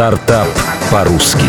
Стартап по-русски.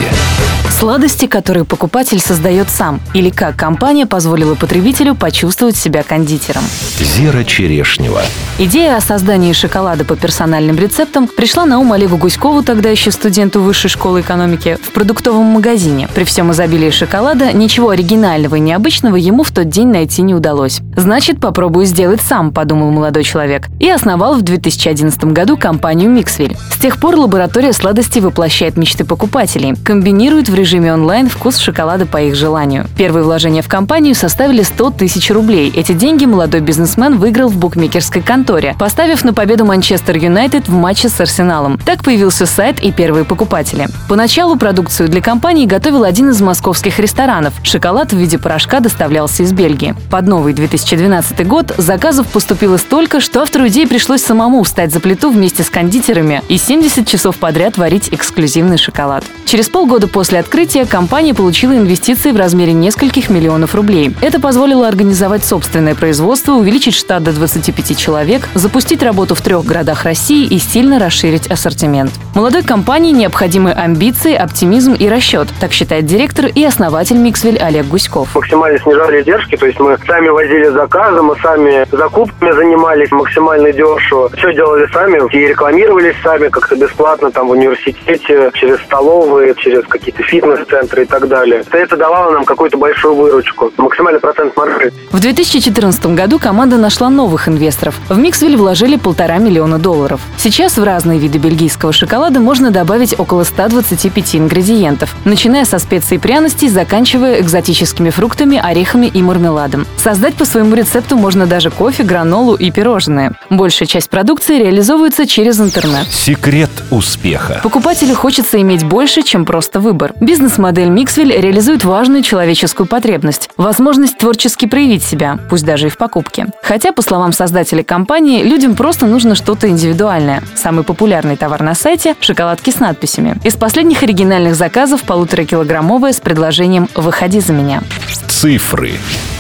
Сладости, которые покупатель создает сам. Или как компания позволила потребителю почувствовать себя кондитером. Зера Черешнева. Идея о создании шоколада по персональным рецептам пришла на ум Олегу Гуськову, тогда еще студенту Высшей школы экономики, в продуктовом магазине. При всем изобилии шоколада ничего оригинального и необычного ему в тот день найти не удалось. «Значит, попробую сделать сам», — подумал молодой человек. И основал в 2011 году компанию «Миксвиль». С тех пор лаборатория сладостей воплощает мечты покупателей, комбинирует в режиме онлайн вкус шоколада по их желанию. Первые вложения в компанию составили 100 тысяч рублей. Эти деньги молодой бизнесмен выиграл в букмекерской конторе, поставив на победу Манчестер Юнайтед в матче с Арсеналом. Так появился сайт и первые покупатели. Поначалу продукцию для компании готовил один из московских ресторанов. Шоколад в виде порошка доставлялся из Бельгии. Под новый 2012 год заказов поступило столько, что автору идеи пришлось самому встать за плиту вместе с кондитерами и 70 часов подряд варить эксклюзивный шоколад. Через полгода после открытия компания получила инвестиции в размере нескольких миллионов рублей. Это позволило организовать собственное производство, увеличить штат до 25 человек, запустить работу в 3 городах России и сильно расширить ассортимент. Молодой компании необходимы амбиции, оптимизм и расчет, так считает директор и основатель «Миксвиль» Олег Гуськов. Максимально снижали издержки, то есть мы сами возили заказы, мы сами закупками занимались максимально дешево. Все делали сами и рекламировались сами как-то бесплатно там в университете, через столовые, через какие-то фитнес-центры и так далее. Это давало нам какую-то большую выручку, максимальный процент маржи. В 2014 году команда нашла новых инвесторов. В «Миксвиль» вложили $1,5 миллиона. Сейчас в разные виды бельгийского шоколада можно добавить около 125 ингредиентов, начиная со специй и пряностей, заканчивая экзотическими фруктами, орехами и мармеладом. Создать по своему рецепту можно даже кофе, гранолу и пирожные. Большая часть продукции реализовывается через интернет. Секрет успеха. Покупателю хочется иметь больше, чем просто выбор. Бизнес-модель «Миксвиль» реализует важную человеческую потребность – возможность творчески проявить себя, пусть даже и в покупке. Хотя, по словам создателя компании, людям просто нужно что-то индивидуальное. Самый популярный товар на сайте – шоколадки с надписями. Из последних оригинальных заказов 1,5-килограммовая с предложением «Выходи за меня». Цифры.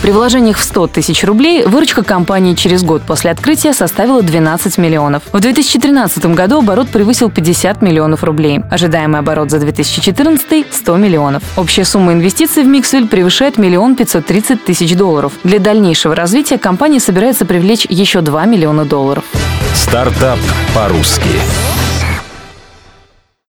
При вложениях в 100 тысяч рублей выручка компании через год после открытия составила 12 миллионов. В 2013 году оборот превысил 50 миллионов рублей. Ожидаемый оборот за 2014 – 100 миллионов. Общая сумма инвестиций в «Миксвиль» превышает $1 530 000. Для дальнейшего развития компания собирается привлечь еще $2 миллиона. Стартап по-русски.